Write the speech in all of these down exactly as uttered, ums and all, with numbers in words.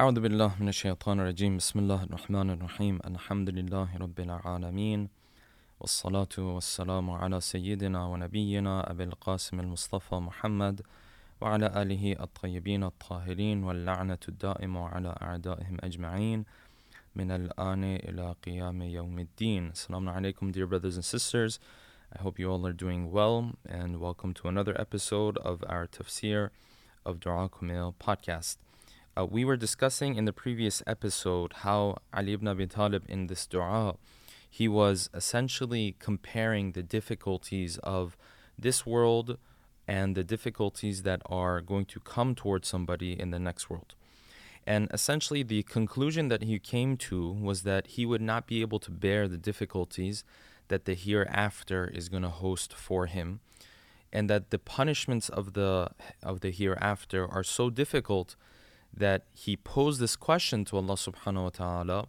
أعوذ بالله من الشيطان الرجيم بسم الله الرحمن الرحيم الحمد لله رب العالمين والصلاة والسلام على سيدنا ونبينا أبي القاسم المصطفى محمد وعلى آله الطيبين الطاهرين واللعنة الدائمة على أعدائهم أجمعين من الآن إلى قيام يوم الدين. Assalamu alaikum, dear brothers and sisters. I hope you all are doing well and welcome to another episode of our Tafsir of Dua Kumail podcast. Uh, we were discussing in the previous episode how Ali ibn Abi Talib, in this dua, he was essentially comparing the difficulties of this world and the difficulties that are going to come towards somebody in the next world. And essentially the conclusion that he came to was that he would not be able to bear the difficulties that the hereafter is going to host for him, and that the punishments of the of the hereafter are so difficult that he posed this question to Allah subhanahu wa ta'ala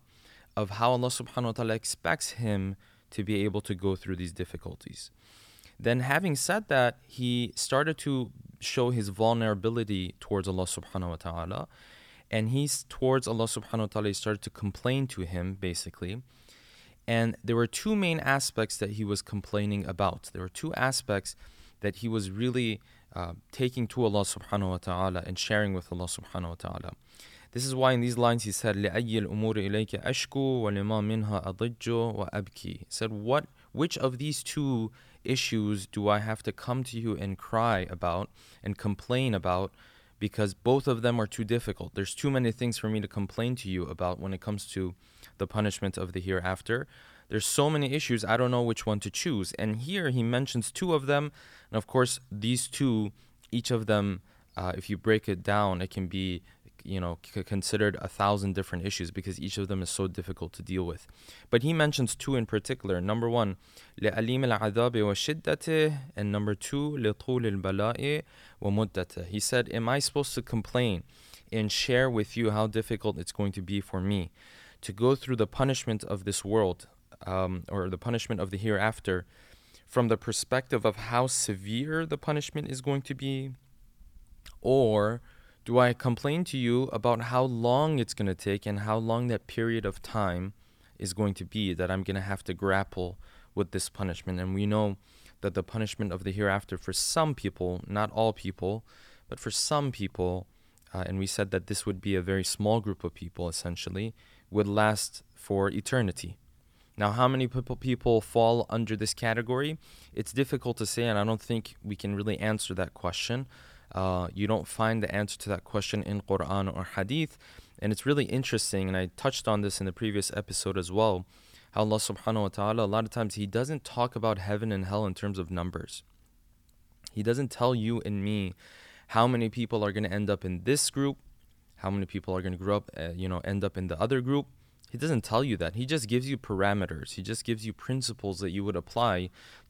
of how Allah subhanahu wa ta'ala expects him to be able to go through these difficulties. Then, having said that, he started to show his vulnerability towards Allah subhanahu wa ta'ala, and he's towards Allah subhanahu wa ta'ala he started to complain to him, basically. And there were two main aspects that he was complaining about. There were two aspects that he was really Uh, taking to Allah subhanahu wa ta'ala and sharing with Allah subhanahu wa ta'ala. This is why in these lines he said, لِأَيِّ الْأُمُورِ إِلَيْكَ أَشْكُو وَلِمَا مِنْهَا أَضِجُّ وَأَبْكِي. He said, what, which of these two issues do I have to come to you and cry about and complain about, because both of them are too difficult. There's too many things for me to complain to you about when it comes to the punishment of the hereafter. There's so many issues, I don't know which one to choose. And here he mentions two of them. And of course, these two, each of them, uh, if you break it down, it can be, you know, c- considered a thousand different issues because each of them is so difficult to deal with. But he mentions two in particular. Number one, لِأَلِيمِ الْعَذَابِ وَشِدَّتِهِ, and number two, لِطُولِ الْبَلَاءِ وَمُدَّتِهِ. He said, am I supposed to complain and share with you how difficult it's going to be for me to go through the punishment of this world, Um, or the punishment of the hereafter, from the perspective of how severe the punishment is going to be? Or do I complain to you about how long it's going to take and how long that period of time is going to be that I'm going to have to grapple with this punishment? And we know that the punishment of the hereafter for some people, not all people, but for some people, uh, and we said that this would be a very small group of people essentially, would last for eternity. Now, how many people, people fall under this category? It's difficult to say, and I don't think we can really answer that question. Uh, you don't find the answer to that question in Quran or Hadith. And it's really interesting, and I touched on this in the previous episode as well, how Allah subhanahu wa ta'ala, a lot of times He doesn't talk about heaven and hell in terms of numbers. He doesn't tell you and me how many people are going to end up in this group, how many people are going to grow up, uh, you know, end up in the other group. He doesn't tell you that. He just gives you parameters. He just gives you principles that you would apply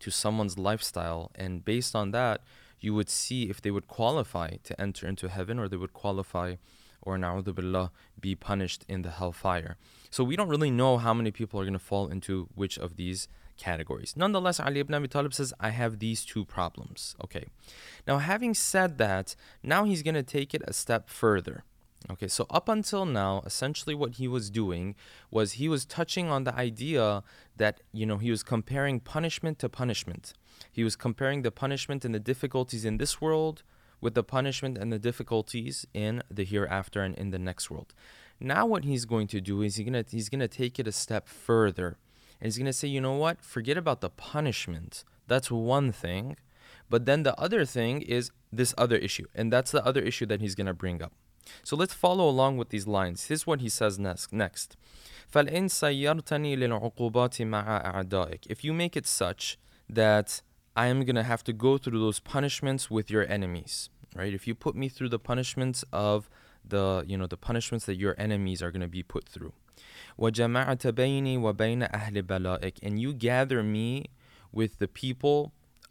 to someone's lifestyle. And based on that, you would see if they would qualify to enter into heaven or they would qualify or, na'udhu billah, be punished in the hellfire. So we don't really know how many people are going to fall into which of these categories. Nonetheless, Ali ibn Abi Talib says, I have these two problems. Okay. Now, having said that, now he's going to take it a step further. Okay, so up until now, essentially what he was doing was he was touching on the idea that, you know, he was comparing punishment to punishment. He was comparing the punishment and the difficulties in this world with the punishment and the difficulties in the hereafter and in the next world. Now what he's going to do is he's going to, he's going to take it a step further. And he's going to say, you know what, forget about the punishment. That's one thing. But then the other thing is this other issue. And that's the other issue that he's going to bring up. So let's follow along with these lines. Here's what he says next. فَلْإِنْ سَيَّرْتَنِي لِلْعُقُوبَاتِ مَعَ أَعْدَائِكَ. If you make it such that I am going to have to go through those punishments with your enemies, right? If you put me through the punishments of the, you know, the punishments that your enemies are going to be put through. وَجَمَعْتَ بَيْنِي وَبَيْنَ أَهْلِ بَلَائِكَ. And you gather me with the people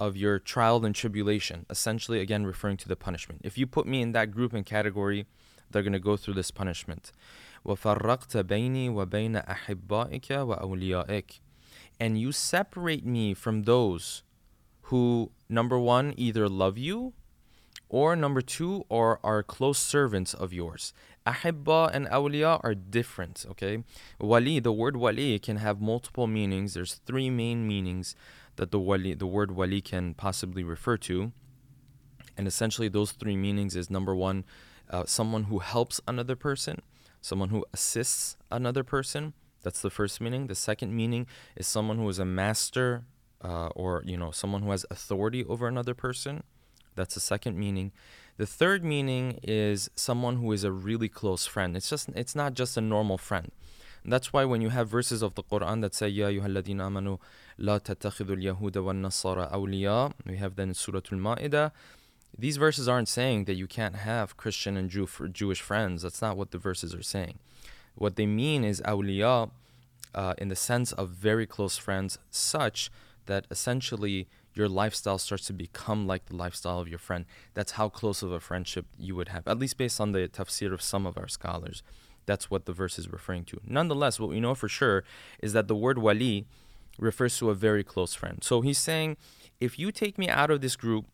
of your trial and tribulation, essentially, again, referring to the punishment. If you put me in that group and category, they're going to go through this punishment. وَفَرَّقْتَ بَيْنِي وَبَيْنَ أَحِبَّائِكَ وَأَوْلِيَائِكَ. And you separate me from those who, number one, either love you, or number two, or are close servants of yours. Ahibba and awliya are different, okay? Wali, the word wali can have multiple meanings. There's three main meanings that the wali, the word wali can possibly refer to. And essentially those three meanings is, number one, uh, someone who helps another person, someone who assists another person. That's the first meaning. The second meaning is someone who is a master uh, or, you know, someone who has authority over another person. That's the second meaning. The third meaning is someone who is a really close friend. It's just, it's not just a normal friend. And that's why when you have verses of the Quran that say, Ya ayyuhalladhina amanu la tattakhidul yahuda wan nasara awliya, we have then Surah Al-Ma'idah. These verses aren't saying that you can't have Christian and Jew for Jewish friends. That's not what the verses are saying. What they mean is awliya uh, in the sense of very close friends, such that essentially your lifestyle starts to become like the lifestyle of your friend. That's how close of a friendship you would have, at least based on the tafsir of some of our scholars. That's what the verse is referring to. Nonetheless, what we know for sure is that the word wali refers to a very close friend. So he's saying, if you take me out of this group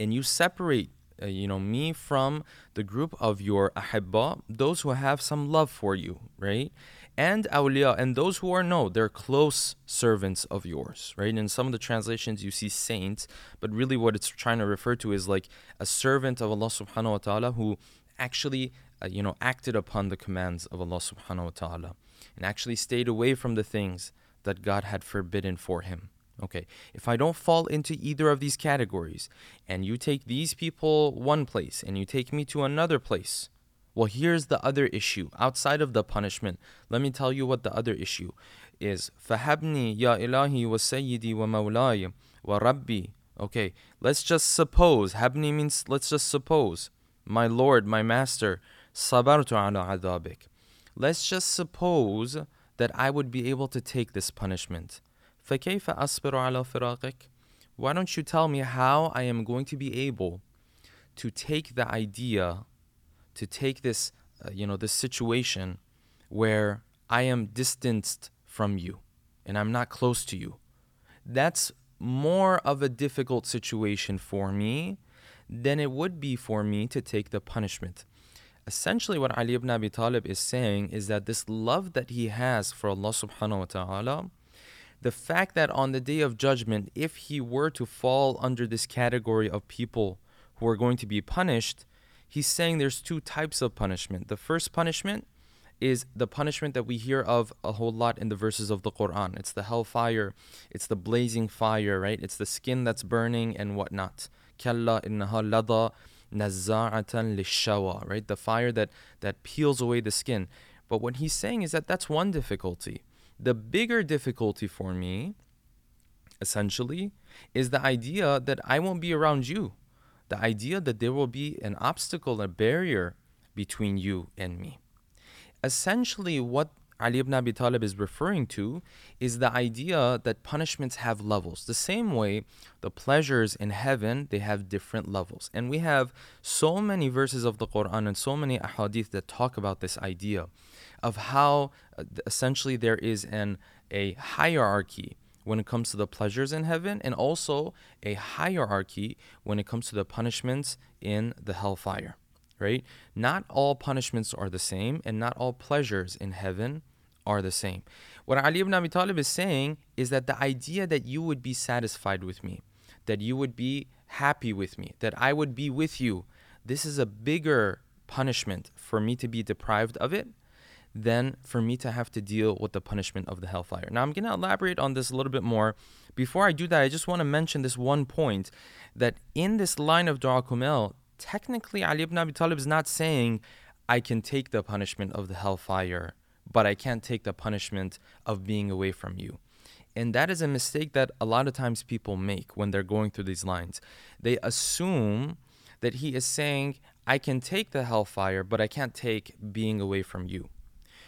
and you separate uh, you know, me from the group of your ahibba, those who have some love for you, right? And awliya, and those who are no, they're close servants of yours, right? In some of the translations you see saints, but really what it's trying to refer to is like a servant of Allah subhanahu wa ta'ala who actually, uh, you know, acted upon the commands of Allah subhanahu wa ta'ala and actually stayed away from the things that God had forbidden for him. Okay, if I don't fall into either of these categories and you take these people one place and you take me to another place, well, here's the other issue. Outside of the punishment, let me tell you what the other issue is. فَحَبْنِي يَا إِلَهِي وَسَيِّدِي وَمَوْلَايَ وَرَبِّي. Okay, let's just suppose. Habni means let's just suppose. My Lord, my Master, صَبَرْتُ عَلَىٰ عَذَابِكَ. Let's just suppose that I would be able to take this punishment. فَكَيْفَ أَصْبِرُ عَلَىٰ فِرَاقِكَ. Why don't you tell me how I am going to be able to take the idea to take this, uh, you know, this situation where I am distanced from you and I'm not close to you. That's more of a difficult situation for me than it would be for me to take the punishment. Essentially what Ali ibn Abi Talib is saying is that this love that he has for Allah subhanahu wa ta'ala, the fact that on the day of judgment, if he were to fall under this category of people who are going to be punished, he's saying there's two types of punishment. The first punishment is the punishment that we hear of a whole lot in the verses of the Quran. It's the hellfire, it's the blazing fire, right? It's the skin that's burning and whatnot. Kalla innaha lada nazza'atan lishawa, right? The fire that, that peels away the skin. But what he's saying is that that's one difficulty. The bigger difficulty for me, essentially, is the idea that I won't be around you. The idea that there will be an obstacle, a barrier between you and me. Essentially, what Ali ibn Abi Talib is referring to is the idea that punishments have levels. The same way the pleasures in heaven, they have different levels. And we have so many verses of the Quran and so many ahadith that talk about this idea of how uh, essentially there is an a hierarchy when it comes to the pleasures in heaven, and also a hierarchy when it comes to the punishments in the hellfire, right? Not all punishments are the same, and not all pleasures in heaven are the same. What Ali ibn Abi Talib is saying is that the idea that you would be satisfied with me, that you would be happy with me, that I would be with you, this is a bigger punishment for me to be deprived of it than for me to have to deal with the punishment of the hellfire. Now, I'm going to elaborate on this a little bit more. Before I do that, I just want to mention this one point, that in this line of Dua Kumail, technically Ali ibn Abi Talib is not saying, I can take the punishment of the hellfire, but I can't take the punishment of being away from you. And that is a mistake that a lot of times people make when they're going through these lines. They assume that he is saying, I can take the hellfire, but I can't take being away from you.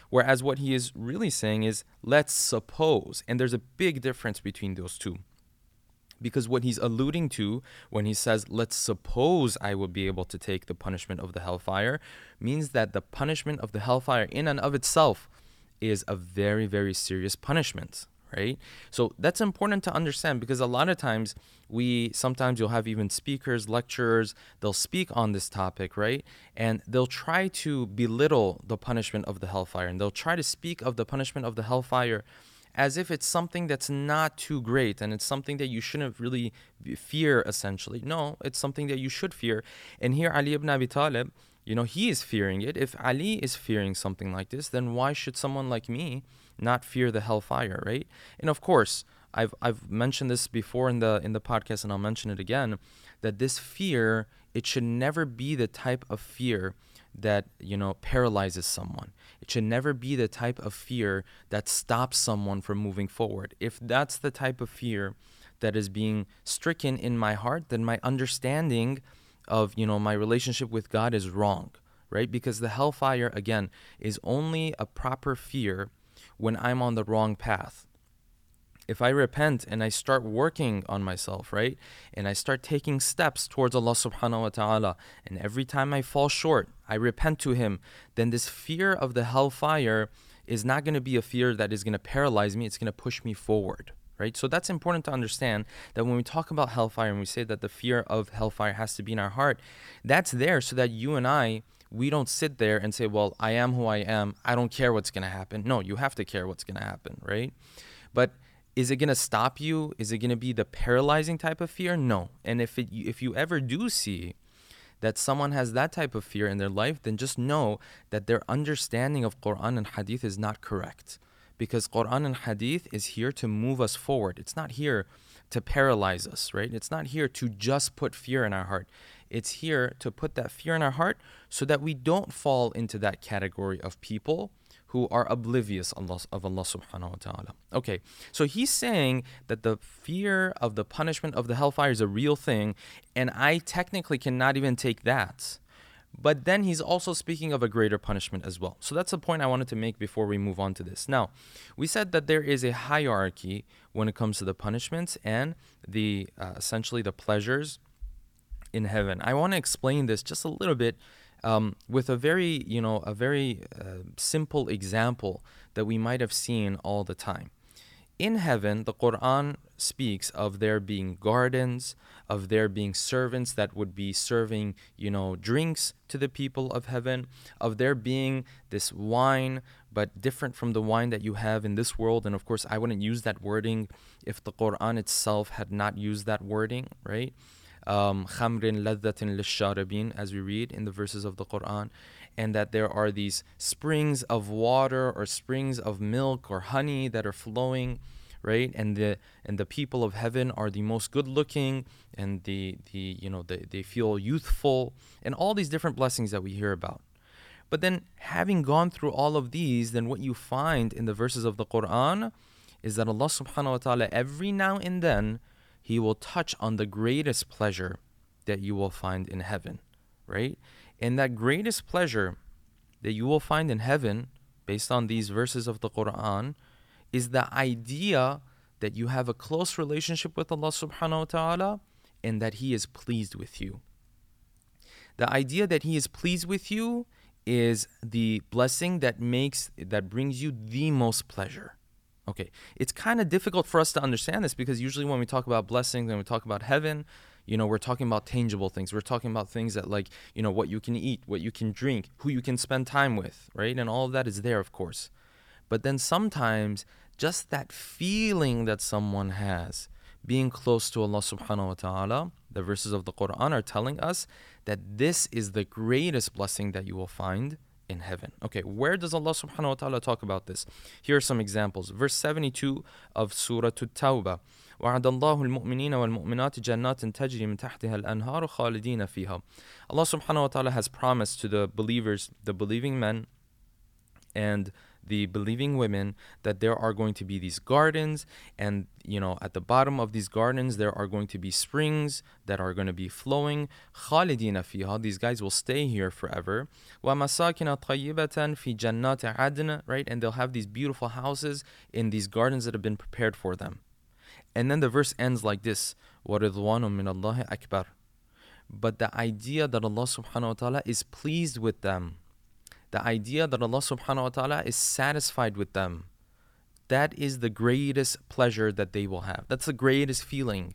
Whereas what he is really saying is, let's suppose, and there's a big difference between those two. Because what he's alluding to when he says, let's suppose I will be able to take the punishment of the hellfire, means that the punishment of the hellfire in and of itself is a very, very serious punishment, right? So that's important to understand, because a lot of times we, sometimes you'll have even speakers, lecturers, they'll speak on this topic, right? And they'll try to belittle the punishment of the hellfire, and they'll try to speak of the punishment of the hellfire as if it's something that's not too great and it's something that you shouldn't really fear, essentially. No, it's something that you should fear. And here Ali ibn Abi Talib, you know, he is fearing it. If Ali is fearing something like this, then why should someone like me not fear the hellfire, right? And of course, I've I've mentioned this before in the in the podcast, and I'll mention it again, that this fear, it should never be the type of fear that, you know, paralyzes someone. It should never be the type of fear that stops someone from moving forward. If that's the type of fear that is being stricken in my heart, then my understanding of, you know, my relationship with God is wrong, right? Because the hellfire, again, is only a proper fear when I'm on the wrong path. If I repent and I start working on myself, right, and I start taking steps towards Allah subhanahu wa ta'ala, and every time I fall short, I repent to Him, then this fear of the hellfire is not going to be a fear that is going to paralyze me. It's going to push me forward, right? So that's important to understand, that when we talk about hellfire and we say that the fear of hellfire has to be in our heart, that's there so that you and I, we don't sit there and say, well, I am who I am, I don't care what's going to happen. No, you have to care what's going to happen, right? But is it going to stop you? Is it going to be the paralyzing type of fear? No. And if it, if you ever do see that someone has that type of fear in their life, then just know that their understanding of Quran and Hadith is not correct. Because Quran and Hadith is here to move us forward. It's not here to paralyze us, right? It's not here to just put fear in our heart. It's here to put that fear in our heart so that we don't fall into that category of people who are oblivious of Allah, of Allah subhanahu wa ta'ala. Okay, so he's saying that the fear of the punishment of the hellfire is a real thing, and I technically cannot even take that. But then he's also speaking of a greater punishment as well. So that's the point I wanted to make before we move on to this. Now, we said that there is a hierarchy when it comes to the punishments and the uh, essentially the pleasures in heaven. I want to explain this just a little bit um, with a very, you know, a very uh, simple example that we might have seen all the time. In heaven, the Quran speaks of there being gardens, of there being servants that would be serving, you know, drinks to the people of heaven, of there being this wine, but different from the wine that you have in this world. And of course, I wouldn't use that wording if the Quran itself had not used that wording, right? Um, خَمْرٍ لَذَّةٍ لِلشَّارِبِينَ, as we read in the verses of the Quran, and that there are these springs of water or springs of milk or honey that are flowing, right? And the and the people of heaven are the most good-looking, and the the you know they, they feel youthful, and all these different blessings that we hear about. But then, having gone through all of these, then what you find in the verses of the Quran is that Allah subhanahu wa ta'ala, every now and then, He will touch on the greatest pleasure that you will find in heaven, right? And that greatest pleasure that you will find in heaven, based on these verses of the Quran, is the idea that you have a close relationship with Allah subhanahu wa ta'ala and that He is pleased with you. The idea that He is pleased with you is the blessing that makes, that brings you the most pleasure. Okay, it's kind of difficult for us to understand this, because usually when we talk about blessings and we talk about heaven, you know, we're talking about tangible things. We're talking about things that, like, you know, what you can eat, what you can drink, who you can spend time with, right? And all of that is there, of course. But then sometimes just that feeling that someone has being close to Allah subhanahu wa ta'ala, the verses of the Quran are telling us that this is the greatest blessing that you will find in heaven. Okay, where does Allah subhanahu wa ta'ala talk about this? Here are some examples. Verse seventy-two of Surah At-Tawbah. وَعَدَ اللَّهُ الْمُؤْمِنِينَ وَالْمُؤْمِنَاتِ جَنَّاتٍ تَجْرِي مِنْ تَحْتِهَا الْأَنْهَارُ خَالِدِينَ فِيهَا. Allah subhanahu wa ta'ala has promised to the believers, the believing men and the believing women, that there are going to be these gardens, and, you know, at the bottom of these gardens there are going to be springs that are going to be flowing. خَالِدِينَ فِيهَا, these guys will stay here forever. وَمَسَاكِنَ طَيِّبَةً فِي جَنَّاتِ عَدْنٍ, right? And they'll have these beautiful houses in these gardens that have been prepared for them. And then the verse ends like this: وَرِضْوَانٌ مِّنَ اللَّهِ أَكْبَرٌ. But the idea that Allah subhanahu wa ta'ala is pleased with them, the idea that Allah subhanahu wa ta'ala is satisfied with them, that is the greatest pleasure that they will have. That's the greatest feeling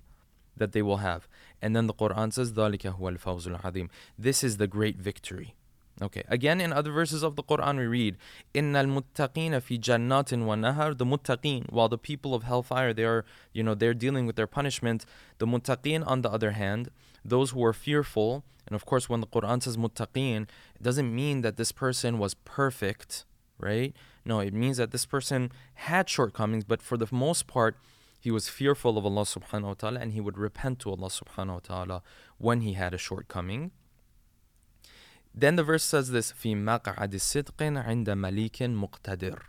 that they will have. And then the Quran says, ذَلِكَ هُوَ الْفَوْزُ الْعَظِيمُ. This is the great victory. Okay, again, in other verses of the Quran we read, إِنَّ الْمُتَّقِينَ فِي جَنَّاتٍ وَنَهَرٍ. The muttaqeen, while the people of hellfire, they are, you know, they're dealing with their punishment. The muttaqeen, on the other hand, those who are fearful, and of course when the Quran says muttaqeen, it doesn't mean that this person was perfect, right? No, it means that this person had shortcomings, but for the most part, he was fearful of Allah subhanahu wa ta'ala, and he would repent to Allah subhanahu wa ta'ala when he had a shortcoming. Then the verse says this, فِي مَقْعَدِ الصِّدْقٍ عِنْدَ مَلِيكٍ مُقْتَدِرٍ.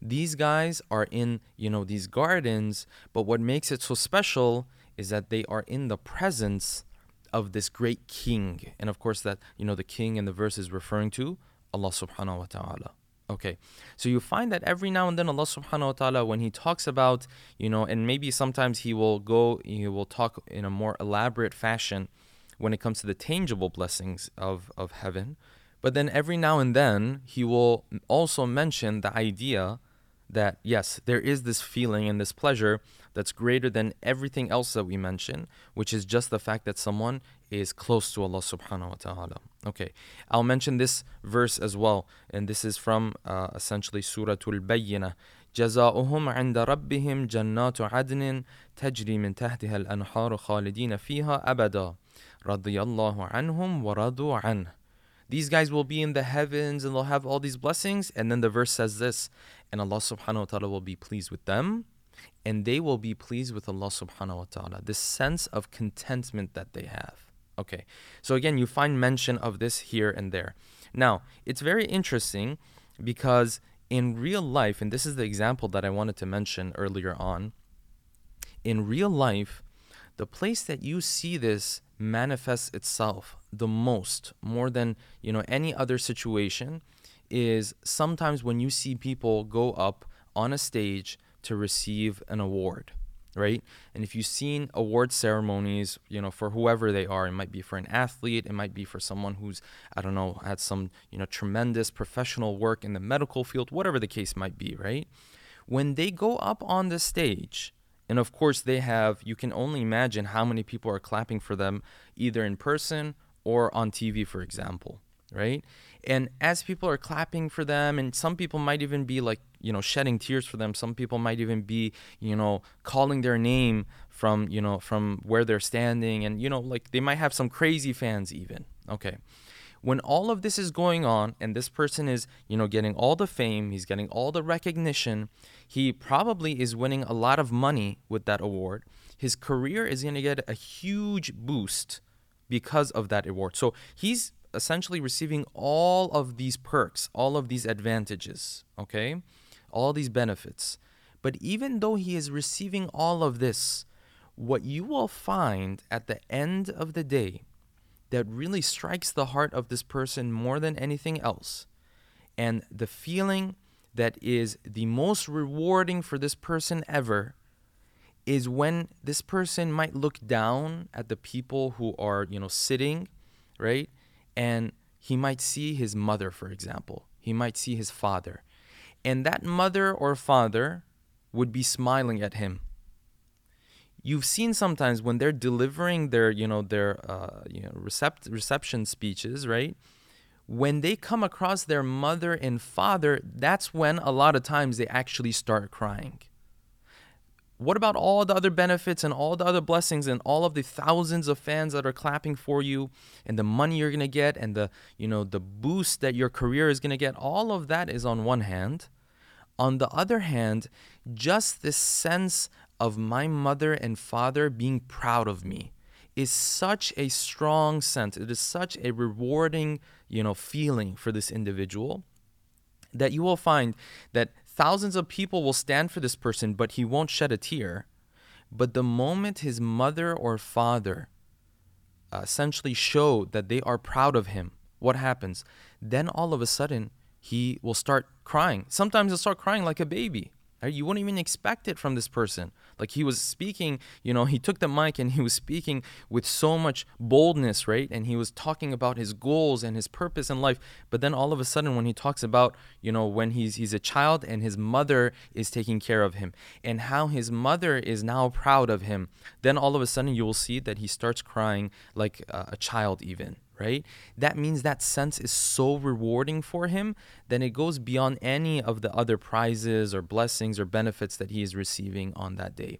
These guys are in, you know, these gardens, but what makes it so special is that they are in the presence of this great king. And of course that, you know, the king in the verse is referring to Allah subhanahu wa ta'ala. Okay, so you find that every now and then Allah subhanahu wa ta'ala, when he talks about, you know, and maybe sometimes he will go, he will talk in a more elaborate fashion when it comes to the tangible blessings of, of heaven. But then every now and then, he will also mention the idea that, yes, there is this feeling and this pleasure that's greater than everything else that we mention, which is just the fact that someone is close to Allah subhanahu wa ta'ala. Okay, I'll mention this verse as well, and this is from uh, essentially Suratul Bayyinah. جَزَاؤُهُمْ عِنْدَ رَبِّهِمْ جَنَّاتُ عَدْنٍ تَجْرِي مِنْ تَحْتِهَا الْأَنْحَارُ خَالِدِينَ فِيهَا أَبَدًا رَضِيَ اللَّهُ عَنْهُمْ وَرَضُوا عَنْهُ. These guys will be in the heavens and they'll have all these blessings, and then the verse says this, and Allah subhanahu wa ta'ala will be pleased with them, and they will be pleased with Allah subhanahu wa ta'ala. This sense of contentment that they have. Okay, so again, you find mention of this here and there. Now, it's very interesting because in real life, and this is the example that I wanted to mention earlier on, in real life, the place that you see this manifests itself the most, more than, you know, any other situation, is sometimes when you see people go up on a stage to receive an award, right? And if you've seen award ceremonies, you know, for whoever they are, it might be for an athlete, it might be for someone who's, I don't know, had some, you know, tremendous professional work in the medical field, whatever the case might be, right? When they go up on the stage, and of course they have, you can only imagine how many people are clapping for them, either in person or on T V, for example, right? And as people are clapping for them, and some people might even be like, you know, shedding tears for them. Some people might even be, you know, calling their name from, you know, from where they're standing. And, you know, like they might have some crazy fans even. Okay. When all of this is going on and this person is, you know, getting all the fame, he's getting all the recognition, he probably is winning a lot of money with that award. His career is going to get a huge boost because of that award. So he's essentially receiving all of these perks, all of these advantages, okay, all these benefits. But even though he is receiving all of this, what you will find at the end of the day that really strikes the heart of this person more than anything else, and the feeling that is the most rewarding for this person ever, is when this person might look down at the people who are, you know, sitting, right? And he might see his mother, for example. He might see his father. And that mother or father would be smiling at him. You've seen sometimes when they're delivering their, you know, their uh, you know, recept- reception speeches, right? When they come across their mother and father, that's when a lot of times they actually start crying. What about all the other benefits and all the other blessings and all of the thousands of fans that are clapping for you and the money you're going to get and the, you know, the boost that your career is going to get? All of that is on one hand. On the other hand, just this sense of my mother and father being proud of me is such a strong sense. It is such a rewarding, you know, feeling for this individual that you will find that thousands of people will stand for this person, but he won't shed a tear. But the moment his mother or father uh, essentially show that they are proud of him, what happens? Then all of a sudden, he will start crying. Sometimes he'll start crying like a baby, You wouldn't even expect it from this person. Like, he was speaking, you know, he took the mic and he was speaking with so much boldness, right? And he was talking about his goals and his purpose in life. But then all of a sudden, when he talks about, you know, when he's he's a child and his mother is taking care of him and how his mother is now proud of him, then all of a sudden you will see that he starts crying like uh, a child even. Right? That means that sense is so rewarding for him that it goes beyond any of the other prizes or blessings or benefits that he is receiving on that day.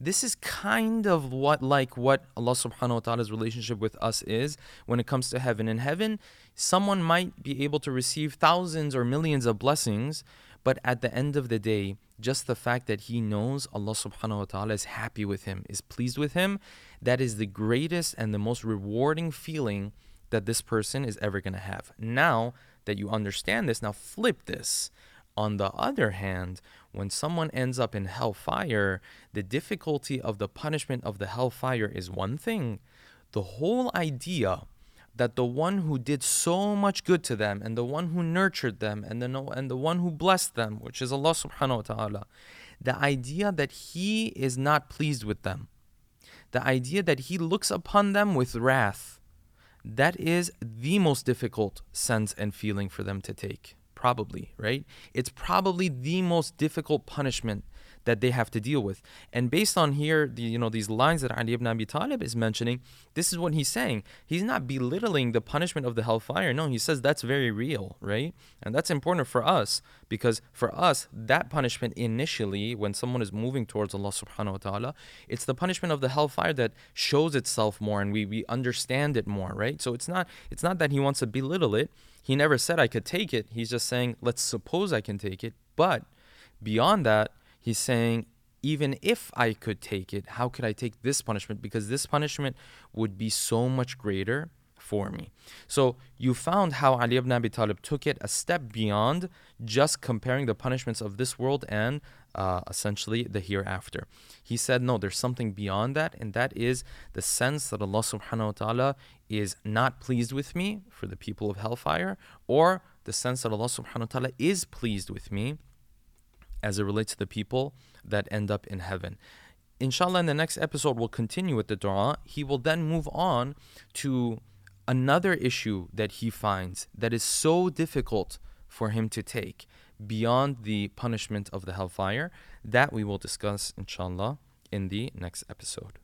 This is kind of what like what Allah subhanahu wa ta'ala's relationship with us is when it comes to heaven. In heaven, someone might be able to receive thousands or millions of blessings, but at the end of the day, just the fact that he knows Allah subhanahu wa ta'ala is happy with him, is pleased with him, that is the greatest and the most rewarding feeling that this person is ever going to have. Now that you understand this, now flip this. On the other hand, when someone ends up in hellfire, the difficulty of the punishment of the hellfire is one thing. The whole idea that the one who did so much good to them and the one who nurtured them and the, and the one who blessed them, which is Allah subhanahu wa ta'ala, the idea that he is not pleased with them, the idea that he looks upon them with wrath, that is the most difficult sense and feeling for them to take, probably, right? It's probably the most difficult punishment that they have to deal with. And based on here, the, you know, these lines that Ali ibn Abi Talib is mentioning, this is what he's saying. He's not belittling the punishment of the hellfire. No, he says that's very real, right? And that's important for us, because for us, that punishment initially, when someone is moving towards Allah subhanahu wa ta'ala, it's the punishment of the hellfire that shows itself more and we, we understand it more, right? So it's not, it's not that he wants to belittle it. He never said I could take it. He's just saying, let's suppose I can take it. But beyond that, he's saying, even if I could take it, how could I take this punishment? Because this punishment would be so much greater for me. So you found how Ali ibn Abi Talib took it a step beyond just comparing the punishments of this world and uh, essentially the hereafter. He said, no, there's something beyond that, and that is the sense that Allah subhanahu wa ta'ala is not pleased with me for the people of hellfire, or the sense that Allah subhanahu wa ta'ala is pleased with me as it relates to the people that end up in heaven. Inshallah, in the next episode, we'll continue with the dua. He will then move on to another issue that he finds that is so difficult for him to take beyond the punishment of the hellfire, that we will discuss, inshallah, in the next episode.